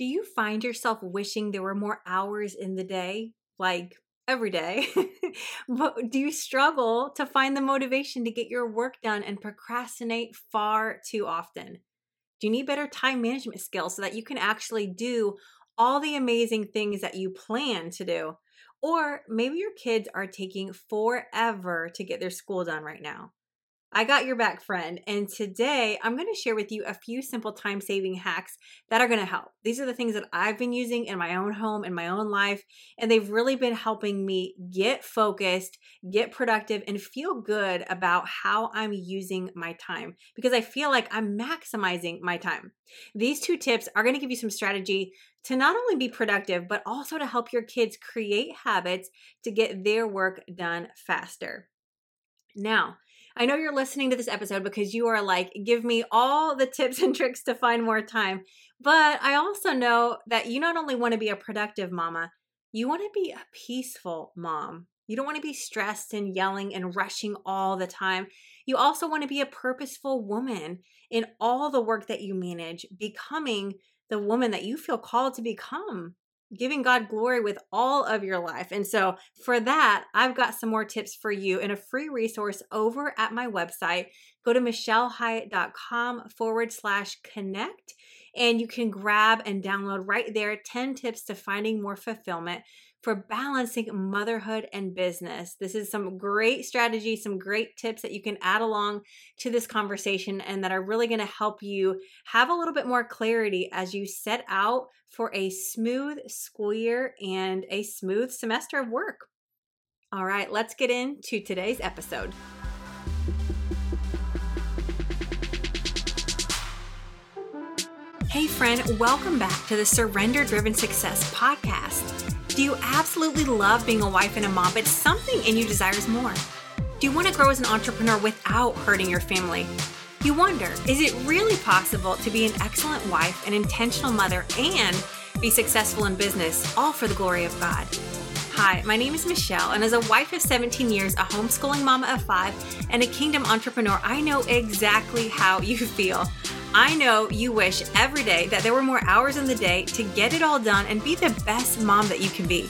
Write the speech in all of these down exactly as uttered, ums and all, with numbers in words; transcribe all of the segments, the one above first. Do you find yourself wishing there were more hours in the day, like every day? But do you struggle to find the motivation to get your work done and procrastinate far too often? Do you need better time management skills so that you can actually do all the amazing things that you plan to do? Or maybe your kids are taking forever to get their school done right now. I got your back, friend, and today I'm going to share with you a few simple time-saving hacks that are going to help. These are the things that I've been using in my own home, in my own life, and they've really been helping me get focused, get productive, and feel good about how I'm using my time because I feel like I'm maximizing my time. These two tips are going to give you some strategy to not only be productive, but also to help your kids create habits to get their work done faster. Now, I know you're listening to this episode because you are like, give me all the tips and tricks to find more time. But I also know that you not only want to be a productive mama, you want to be a peaceful mom. You don't want to be stressed and yelling and rushing all the time. You also want to be a purposeful woman in all the work that you manage, becoming the woman that you feel called to become, giving God glory with all of your life. And so for that, I've got some more tips for you and a free resource over at my website. Go to Michelle Hiatt dot com forward slash connect, and you can grab and download right there ten tips to finding more fulfillment for balancing motherhood and business. This is some great strategy, some great tips that you can add along to this conversation and that are really going to help you have a little bit more clarity as you set out for a smooth school year and a smooth semester of work. All right, let's get into today's episode. Hey friend, welcome back to the Surrender Driven Success Podcast. Do you absolutely love being a wife and a mom, but something in you desires more? Do you want to grow as an entrepreneur without hurting your family? You wonder, is it really possible to be an excellent wife, an intentional mother, and be successful in business, all for the glory of God? Hi, my name is Michelle, and as a wife of seventeen years, a homeschooling mama of five, and a kingdom entrepreneur, I know exactly how you feel. I know you wish every day that there were more hours in the day to get it all done and be the best mom that you can be.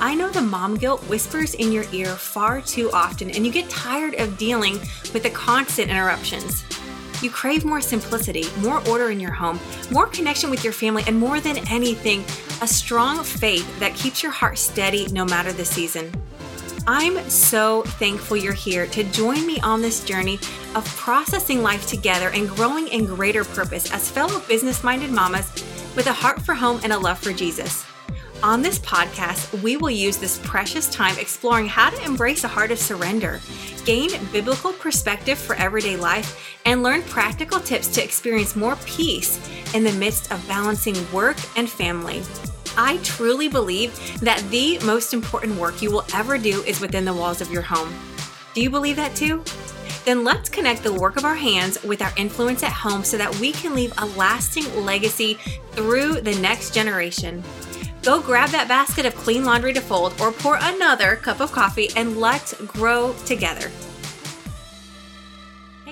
I know the mom guilt whispers in your ear far too often, and you get tired of dealing with the constant interruptions. You crave more simplicity, more order in your home, more connection with your family, and more than anything, a strong faith that keeps your heart steady no matter the season. I'm so thankful you're here to join me on this journey of processing life together and growing in greater purpose as fellow business-minded mamas with a heart for home and a love for Jesus. On this podcast, we will use this precious time exploring how to embrace a heart of surrender, gain biblical perspective for everyday life, and learn practical tips to experience more peace in the midst of balancing work and family. I truly believe that the most important work you will ever do is within the walls of your home. Do you believe that too? Then let's connect the work of our hands with our influence at home so that we can leave a lasting legacy through the next generation. Go grab that basket of clean laundry to fold or pour another cup of coffee and let's grow together.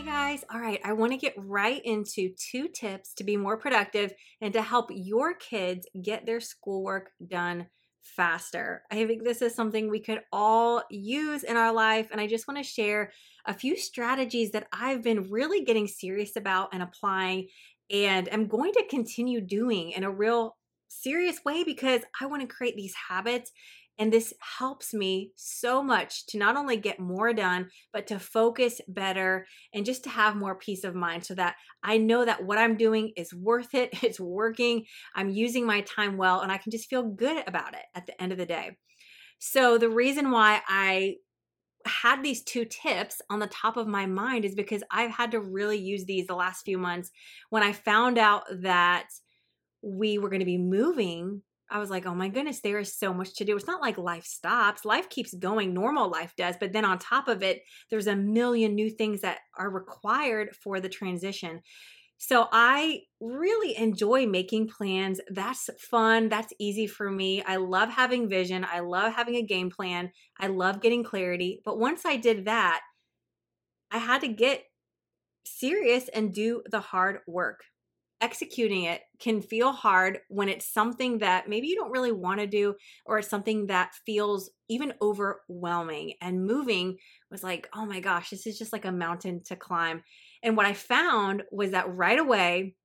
Guys, all right, I want to get right into two tips to be more productive and to help your kids get their schoolwork done faster. I think this is something we could all use in our life, and I just want to share a few strategies that I've been really getting serious about and applying, and I'm going to continue doing in a real serious way because I want to create these habits. And this helps me so much to not only get more done, but to focus better and just to have more peace of mind so that I know that what I'm doing is worth it, it's working, I'm using my time well, and I can just feel good about it at the end of the day. So the reason why I had these two tips on the top of my mind is because I've had to really use these the last few months. When I found out that we were going to be moving, I was like, oh my goodness, there is so much to do. It's not like life stops. Life keeps going. Normal life does. But then on top of it, there's a million new things that are required for the transition. So I really enjoy making plans. That's fun. That's easy for me. I love having vision. I love having a game plan. I love getting clarity. But once I did that, I had to get serious and do the hard work. Executing it can feel hard when it's something that maybe you don't really want to do, or it's something that feels even overwhelming. And moving was like, oh my gosh, this is just like a mountain to climb. And what I found was that right away,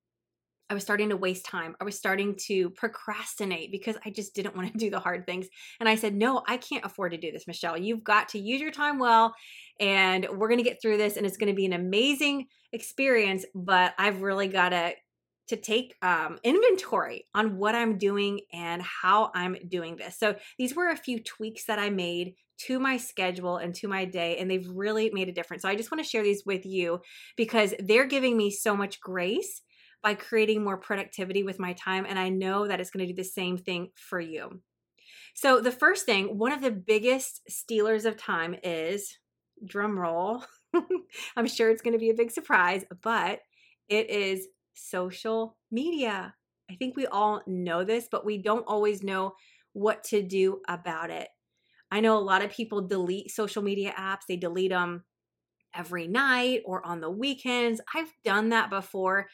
I was starting to waste time. I was starting to procrastinate because I just didn't want to do the hard things. And I said, no, I can't afford to do this, Michelle. You've got to use your time well, and we're going to get through this, and it's going to be an amazing experience, but I've really got to to take um, inventory on what I'm doing and how I'm doing this. So these were a few tweaks that I made to my schedule and to my day, and they've really made a difference. So I just want to share these with you because they're giving me so much grace by creating more productivity with my time. And I know that it's going to do the same thing for you. So the first thing, one of the biggest stealers of time is, drum roll, I'm sure it's going to be a big surprise, but it is social media. I think we all know this, but we don't always know what to do about it. I know a lot of people delete social media apps. They delete them every night or on the weekends. I've done that before.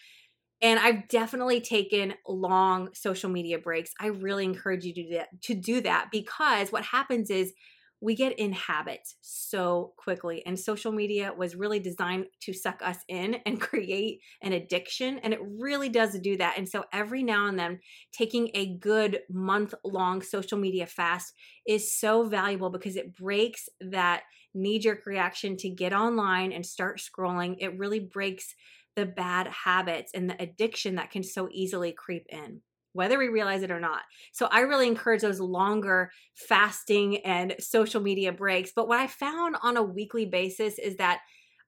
And I've definitely taken long social media breaks. I really encourage you to do that, to do that because what happens is we get in habits so quickly. And social media was really designed to suck us in and create an addiction. And it really does do that. And so every now and then, taking a good month-long social media fast is so valuable because it breaks that knee-jerk reaction to get online and start scrolling. It really breaks the bad habits and the addiction that can so easily creep in, whether we realize it or not. So I really encourage those longer fasting and social media breaks. But what I found on a weekly basis is that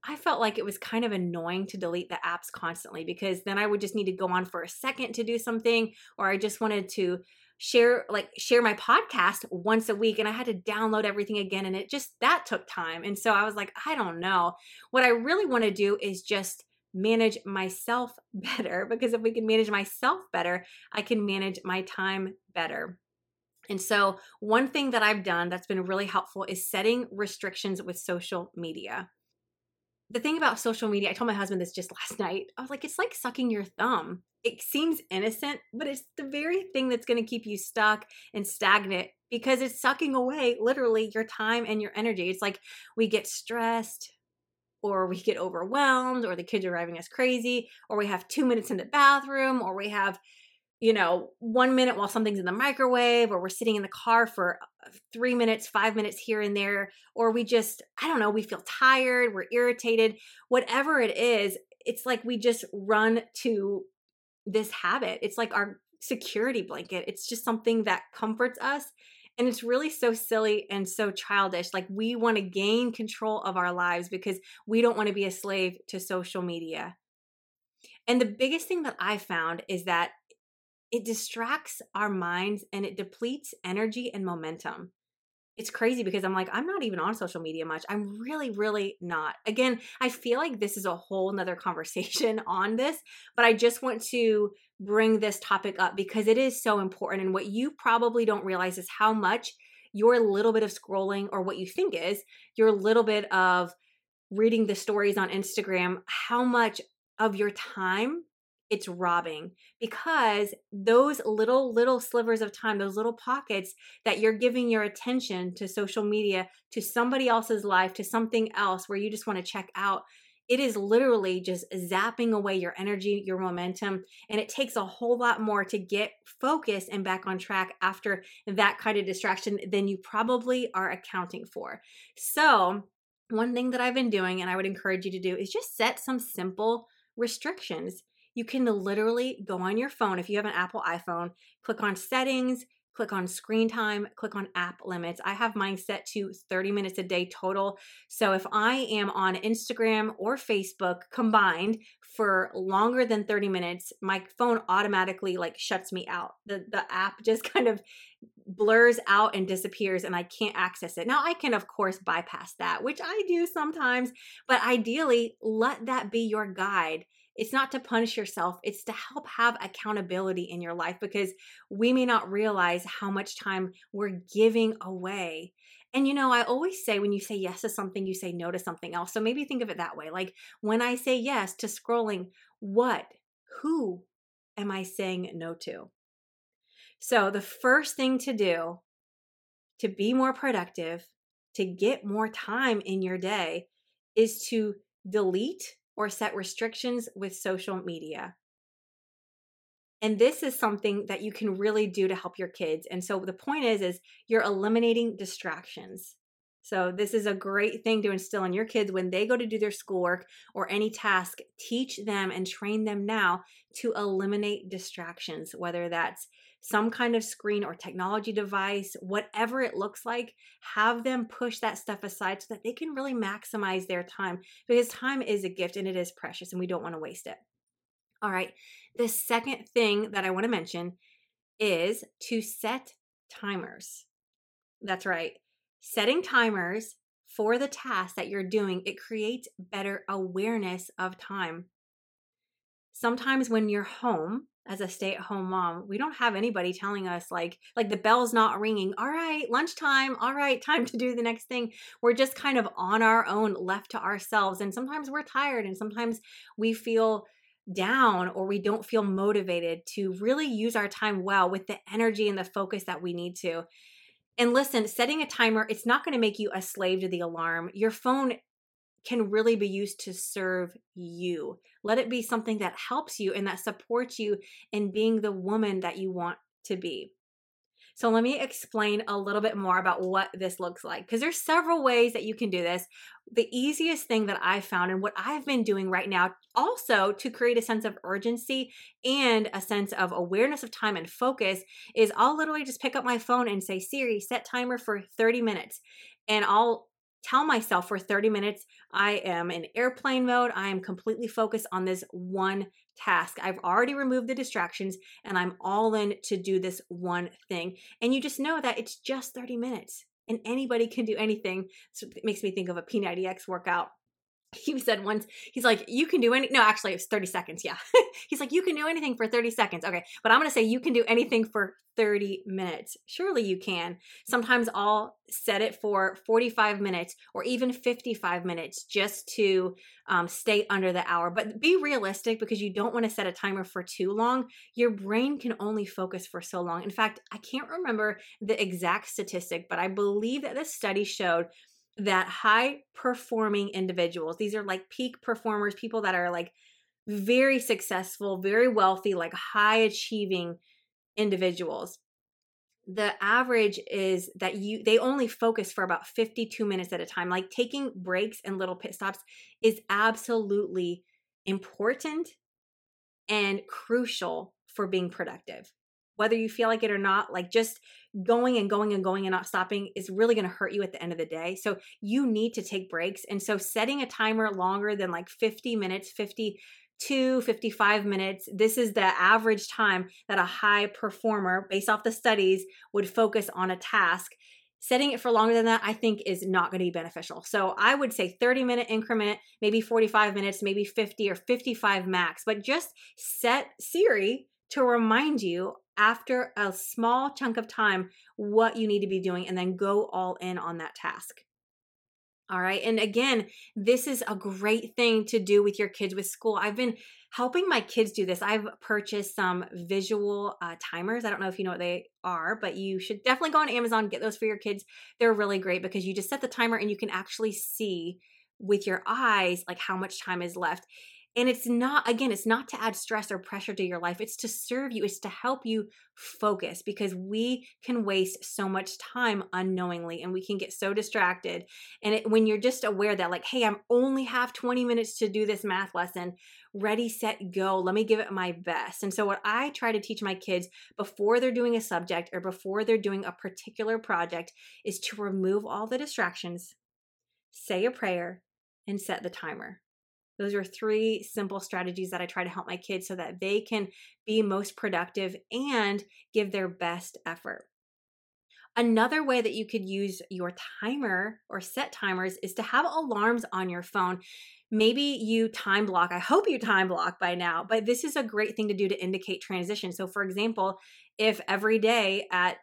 I felt like it was kind of annoying to delete the apps constantly because then I would just need to go on for a second to do something, or I just wanted to share, like share my podcast once a week, and I had to download everything again. And it just, that took time. And so I was like, I don't know. What I really want to do is just manage myself better, because if we can manage myself better, I can manage my time better. And so one thing that I've done that's been really helpful is setting restrictions with social media. The thing about social media, I told my husband this just last night. I was like, it's like sucking your thumb. It seems innocent, but it's the very thing that's going to keep you stuck and stagnant because it's sucking away literally your time and your energy. It's like we get stressed, or we get overwhelmed, or the kids are driving us crazy, or we have two minutes in the bathroom, or we have, you know, one minute while something's in the microwave, or we're sitting in the car for three minutes, five minutes here and there, or we just, I don't know, we feel tired, we're irritated, whatever it is, it's like we just run to this habit. It's like our security blanket. It's just something that comforts us. And it's really so silly and so childish. Like we want to gain control of our lives because we don't want to be a slave to social media. And the biggest thing that I found is that it distracts our minds and it depletes energy and momentum. It's crazy because I'm like, I'm not even on social media much. I'm really, really not. Again, I feel like this is a whole nother conversation on this, but I just want to bring this topic up because it is so important. And what you probably don't realize is how much your little bit of scrolling, or what you think is your little bit of reading the stories on Instagram, how much of your time it's robbing, because those little, little slivers of time, those little pockets that you're giving your attention to social media, to somebody else's life, to something else where you just want to check out, it is literally just zapping away your energy, your momentum, and it takes a whole lot more to get focused and back on track after that kind of distraction than you probably are accounting for. So one thing that I've been doing, and I would encourage you to do, is just set some simple restrictions. You can literally go on your phone. If you have an Apple iPhone, click on settings, click on screen time, click on app limits. I have mine set to thirty minutes a day total. So if I am on Instagram or Facebook combined for longer than thirty minutes, my phone automatically like shuts me out. The the app just kind of blurs out and disappears, and I can't access it. Now I can of course bypass that, which I do sometimes, but ideally let that be your guide. It's not to punish yourself. It's to help have accountability in your life, because we may not realize how much time we're giving away. And, you know, I always say when you say yes to something, you say no to something else. So maybe think of it that way. Like when I say yes to scrolling, what, who, am I saying no to? So the first thing to do to be more productive, to get more time in your day, is to delete or set restrictions with social media. And this is something that you can really do to help your kids. And so the point is, is you're eliminating distractions. So this is a great thing to instill in your kids when they go to do their schoolwork or any task. Teach them and train them now to eliminate distractions, whether that's some kind of screen or technology device, whatever it looks like. Have them push that stuff aside so that they can really maximize their time, because time is a gift and it is precious and we don't want to waste it. All right. The second thing that I want to mention is to set timers. That's right. Setting timers for the tasks that you're doing, it creates better awareness of time. Sometimes when you're home, as a stay-at-home mom, we don't have anybody telling us like, like the bell's not ringing. All right, lunchtime. All right, time to do the next thing. We're just kind of on our own, left to ourselves. And sometimes we're tired and sometimes we feel down or we don't feel motivated to really use our time well with the energy and the focus that we need to. And listen, setting a timer, it's not going to make you a slave to the alarm. Your phone can really be used to serve you. Let it be something that helps you and that supports you in being the woman that you want to be. So let me explain a little bit more about what this looks like, because there's several ways that you can do this. The easiest thing that I found and what I've been doing right now also to create a sense of urgency and a sense of awareness of time and focus is I'll literally just pick up my phone and say, Siri, set timer for thirty minutes. And I'll tell myself for thirty minutes, I am in airplane mode. I am completely focused on this one task. I've already removed the distractions and I'm all in to do this one thing. And you just know that it's just thirty minutes and anybody can do anything. So it makes me think of a P ninety X workout. He said once, he's like, you can do any, no, actually it was thirty seconds. Yeah. He's like, you can do anything for thirty seconds. Okay. But I'm going to say you can do anything for thirty minutes. Surely you can. Sometimes I'll set it for forty-five minutes or even fifty-five minutes just to um, stay under the hour. But be realistic, because you don't want to set a timer for too long. Your brain can only focus for so long. In fact, I can't remember the exact statistic, but I believe that this study showed that high performing individuals, these are like peak performers, people that are like very successful, very wealthy, like high achieving individuals. The average is that you, they only focus for about fifty-two minutes at a time. Like taking breaks and little pit stops is absolutely important and crucial for being productive. Whether you feel like it or not, like just going and going and going and not stopping is really going to hurt you at the end of the day. So you need to take breaks. And so setting a timer longer than like fifty minutes, fifty-two, fifty-five minutes, this is the average time that a high performer, based off the studies, would focus on a task. Setting it for longer than that, I think, is not going to be beneficial. So I would say thirty minute increment, maybe forty-five minutes, maybe fifty or fifty-five max, but just set Siri to remind you after a small chunk of time what you need to be doing, and then go all in on that task. All right. And again, this is a great thing to do with your kids with school. I've been helping my kids do this. I've purchased some visual uh, timers. I don't know if you know what they are, but you should definitely go on Amazon, get those for your kids. They're really great because you just set the timer and you can actually see with your eyes like how much time is left. And it's not, again, it's not to add stress or pressure to your life. It's to serve you. It's to help you focus, because we can waste so much time unknowingly and we can get so distracted. And it, when you're just aware that like, hey, I only have twenty minutes to do this math lesson, ready, set, go. Let me give it my best. And so what I try to teach my kids before they're doing a subject or before they're doing a particular project is to remove all the distractions, say a prayer, and set the timer. Those are three simple strategies that I try to help my kids so that they can be most productive and give their best effort. Another way that you could use your timer or set timers is to have alarms on your phone. Maybe you time block. I hope you time block by now, but this is a great thing to do to indicate transition. So for example, if every day at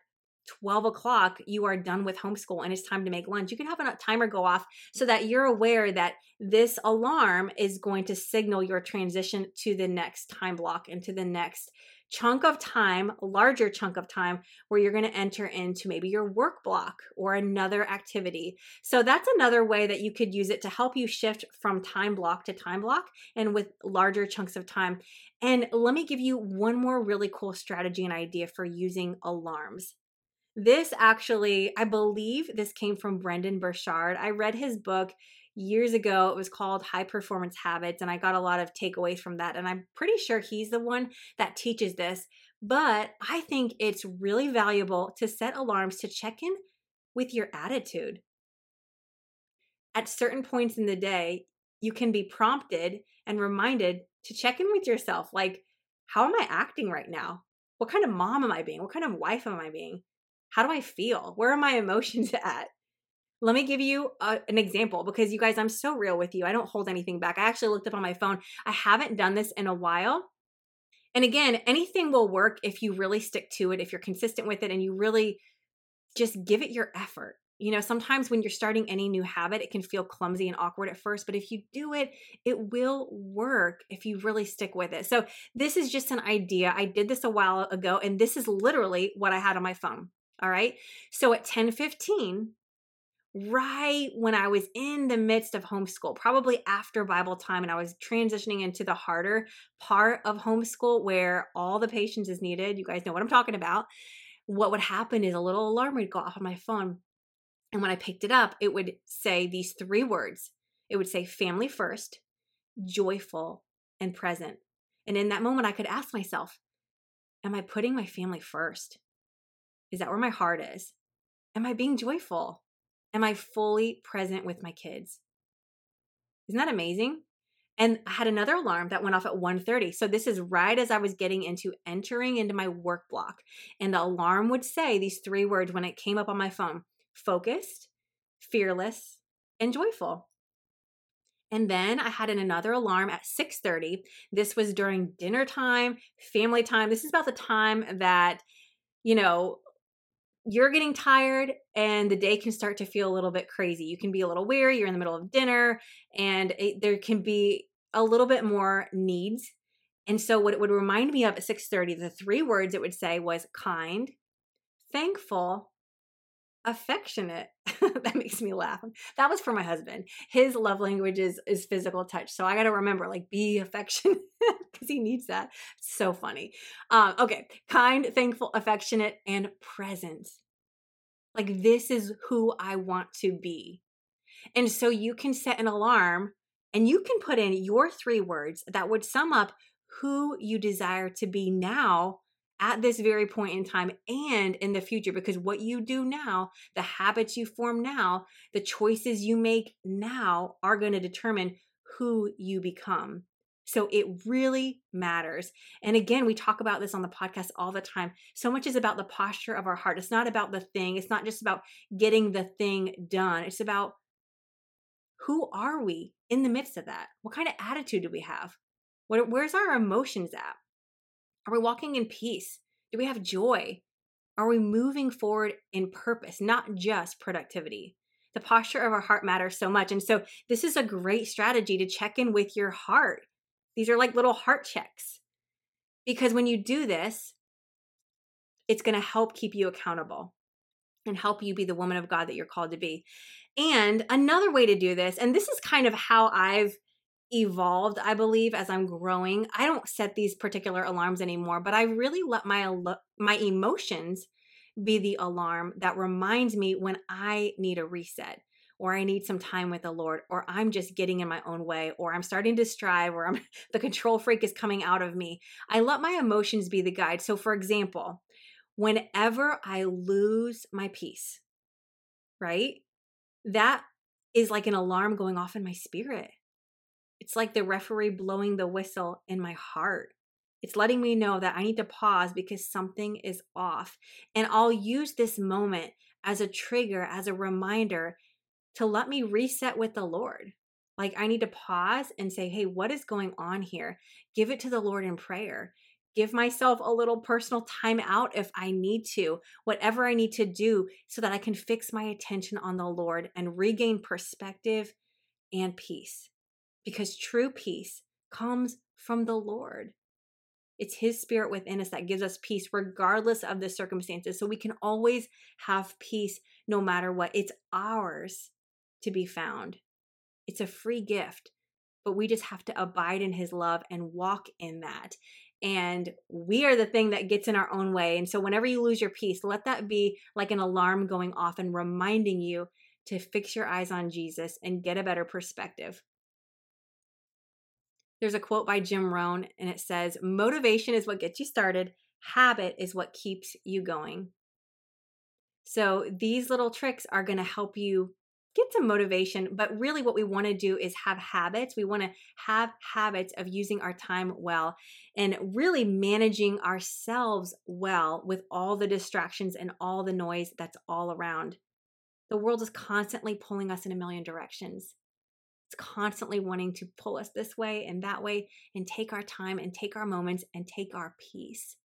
twelve o'clock, you are done with homeschool and it's time to make lunch. You can have a timer go off so that you're aware that this alarm is going to signal your transition to the next time block and to the next chunk of time, larger chunk of time, where you're going to enter into maybe your work block or another activity. So that's another way that you could use it to help you shift from time block to time block and with larger chunks of time. And let me give you one more really cool strategy and idea for using alarms. This actually, I believe this came from Brendan Burchard. I read his book years ago. It was called High Performance Habits, and I got a lot of takeaways from that. And I'm pretty sure he's the one that teaches this. But I think it's really valuable to set alarms to check in with your attitude. At certain points in the day, you can be prompted and reminded to check in with yourself. Like, how am I acting right now? What kind of mom am I being? What kind of wife am I being? How do I feel? Where are my emotions at? Let me give you a, an example, because you guys, I'm so real with you. I don't hold anything back. I actually looked up on my phone. I haven't done this in a while. And again, anything will work if you really stick to it, if you're consistent with it, and you really just give it your effort. You know, sometimes when you're starting any new habit, it can feel clumsy and awkward at first, but if you do it, it will work if you really stick with it. So this is just an idea. I did this a while ago, and this is literally what I had on my phone. All right. So at ten fifteen, right when I was in the midst of homeschool, probably after Bible time, and I was transitioning into the harder part of homeschool where all the patience is needed. You guys know what I'm talking about. What would happen is a little alarm would go off on my phone. And when I picked it up, it would say these three words. It would say family first, joyful, and present. And in that moment, I could ask myself, am I putting my family first? Is that where my heart is? Am I being joyful? Am I fully present with my kids? Isn't that amazing? And I had another alarm that went off at one thirty. So this is right as I was getting into entering into my work block. And the alarm would say these three words when it came up on my phone: focused, fearless, and joyful. And then I had another alarm at six thirty. This was during dinner time, family time. This is about the time that, you know, you're getting tired and the day can start to feel a little bit crazy. You can be a little weary. You're in the middle of dinner and it, there can be a little bit more needs. And so what it would remind me of at six thirty, the three words it would say was kind, thankful, affectionate. That makes me laugh. That was for my husband. His love language is, is physical touch. So I got to remember, like, be affectionate because he needs that. So funny. Um, okay. Kind, thankful, affectionate, and present. Like, this is who I want to be. And so you can set an alarm and you can put in your three words that would sum up who you desire to be now at this very point in time and in the future, because what you do now, the habits you form now, the choices you make now are going to determine who you become. So it really matters. And again, we talk about this on the podcast all the time. So much is about the posture of our heart. It's not about the thing. It's not just about getting the thing done. It's about who are we in the midst of that? What kind of attitude do we have? What, where's our emotions at? Are we walking in peace? Do we have joy? Are we moving forward in purpose, not just productivity? The posture of our heart matters so much. And so this is a great strategy to check in with your heart. These are like little heart checks, because when you do this, it's going to help keep you accountable and help you be the woman of God that you're called to be. And another way to do this, and this is kind of how I've evolved, I believe, as I'm growing. I don't set these particular alarms anymore, but I really let my al- my emotions be the alarm that reminds me when I need a reset, or I need some time with the Lord, or I'm just getting in my own way, or I'm starting to strive, or I'm the control freak is coming out of me. I let my emotions be the guide. So for example, whenever I lose my peace, right? That is like an alarm going off in my spirit. It's like the referee blowing the whistle in my heart. It's letting me know that I need to pause because something is off. And I'll use this moment as a trigger, as a reminder to let me reset with the Lord. Like, I need to pause and say, hey, what is going on here? Give it to the Lord in prayer. give myself a little personal time out if I need to, whatever I need to do so that I can fix my attention on the Lord and regain perspective and peace. Because true peace comes from the Lord. It's His Spirit within us that gives us peace regardless of the circumstances. So we can always have peace no matter what. It's ours to be found. It's a free gift, but we just have to abide in His love and walk in that. And we are the thing that gets in our own way. And so whenever you lose your peace, let that be like an alarm going off and reminding you to fix your eyes on Jesus and get a better perspective. There's a quote by Jim Rohn, and it says, "Motivation is what gets you started. Habit is what keeps you going." So these little tricks are going to help you get some motivation, but really what we want to do is have habits. We want to have habits of using our time well and really managing ourselves well with all the distractions and all the noise that's all around. The world is constantly pulling us in a million directions. It's constantly wanting to pull us this way and that way, and take our time and take our moments and take our peace.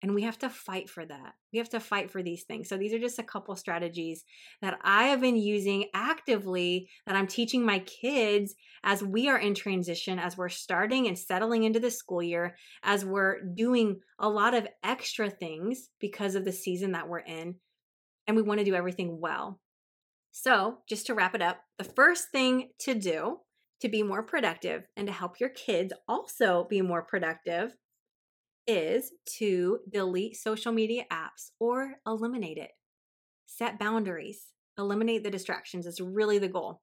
And we have to fight for that. We have to fight for these things. So these are just a couple strategies that I have been using actively, that I'm teaching my kids as we are in transition, as we're starting and settling into the school year, as we're doing a lot of extra things because of the season that we're in, and we want to do everything well. So just to wrap it up, the first thing to do to be more productive and to help your kids also be more productive is to delete social media apps or eliminate it. Set boundaries. Eliminate the distractions. It's really the goal.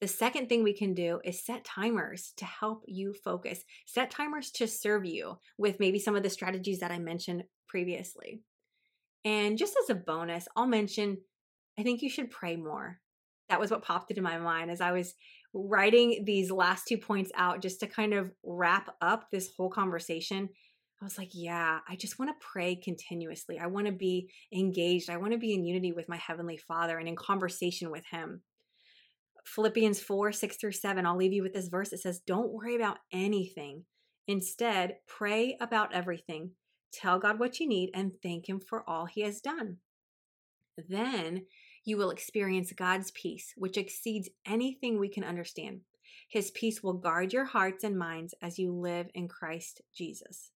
The second thing we can do is set timers to help you focus. Set timers to serve you with maybe some of the strategies that I mentioned previously. And just as a bonus, I'll mention, I think you should pray more. That was what popped into my mind as I was writing these last two points out just to kind of wrap up this whole conversation. I was like, yeah, I just want to pray continuously. I want to be engaged. I want to be in unity with my Heavenly Father and in conversation with Him. Philippians four, six through seven, I'll leave you with this verse. It says, "Don't worry about anything. Instead, pray about everything. Tell God what you need and thank Him for all He has done. Then you will experience God's peace, which exceeds anything we can understand. His peace will guard your hearts and minds as you live in Christ Jesus."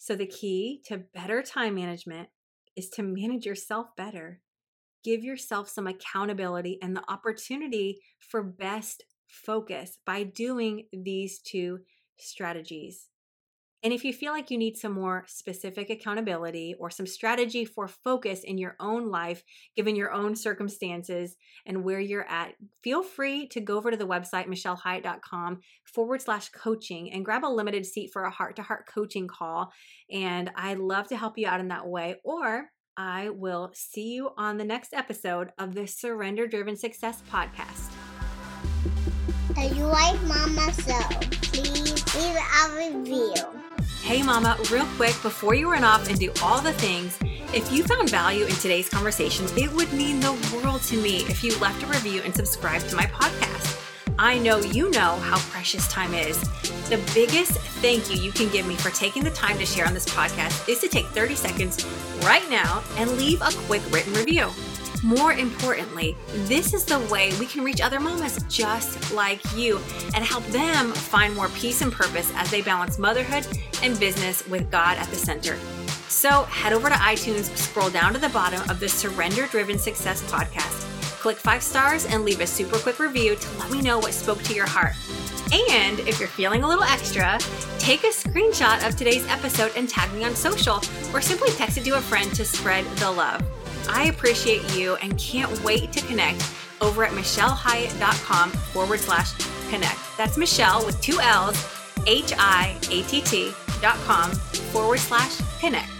So the key to better time management is to manage yourself better. Give yourself some accountability and the opportunity for best focus by doing these two strategies. And if you feel like you need some more specific accountability or some strategy for focus in your own life, given your own circumstances and where you're at, feel free to go over to the website, Michelle Hiatt dot com forward slash coaching and grab a limited seat for a heart-to-heart coaching call. And I'd love to help you out in that way. Or I will see you on the next episode of the Surrender Driven Success Podcast. If you like Mama So, please leave a review. Hey Mama, real quick, before you run off and do all the things, if you found value in today's conversations, it would mean the world to me if you left a review and subscribed to my podcast. I know you know how precious time is. The biggest thank you you can give me for taking the time to share on this podcast is to take thirty seconds right now and leave a quick written review. More importantly, this is the way we can reach other mamas just like you and help them find more peace and purpose as they balance motherhood and business with God at the center. So head over to iTunes, scroll down to the bottom of the Surrender Driven Success Podcast, click five stars and leave a super quick review to let me know what spoke to your heart. And if you're feeling a little extra, take a screenshot of today's episode and tag me on social or simply text it to a friend to spread the love. I appreciate you and can't wait to connect over at Michelle Hiatt dot com forward slash connect. That's Michelle with two L's, H I A T T dot com forward slash connect.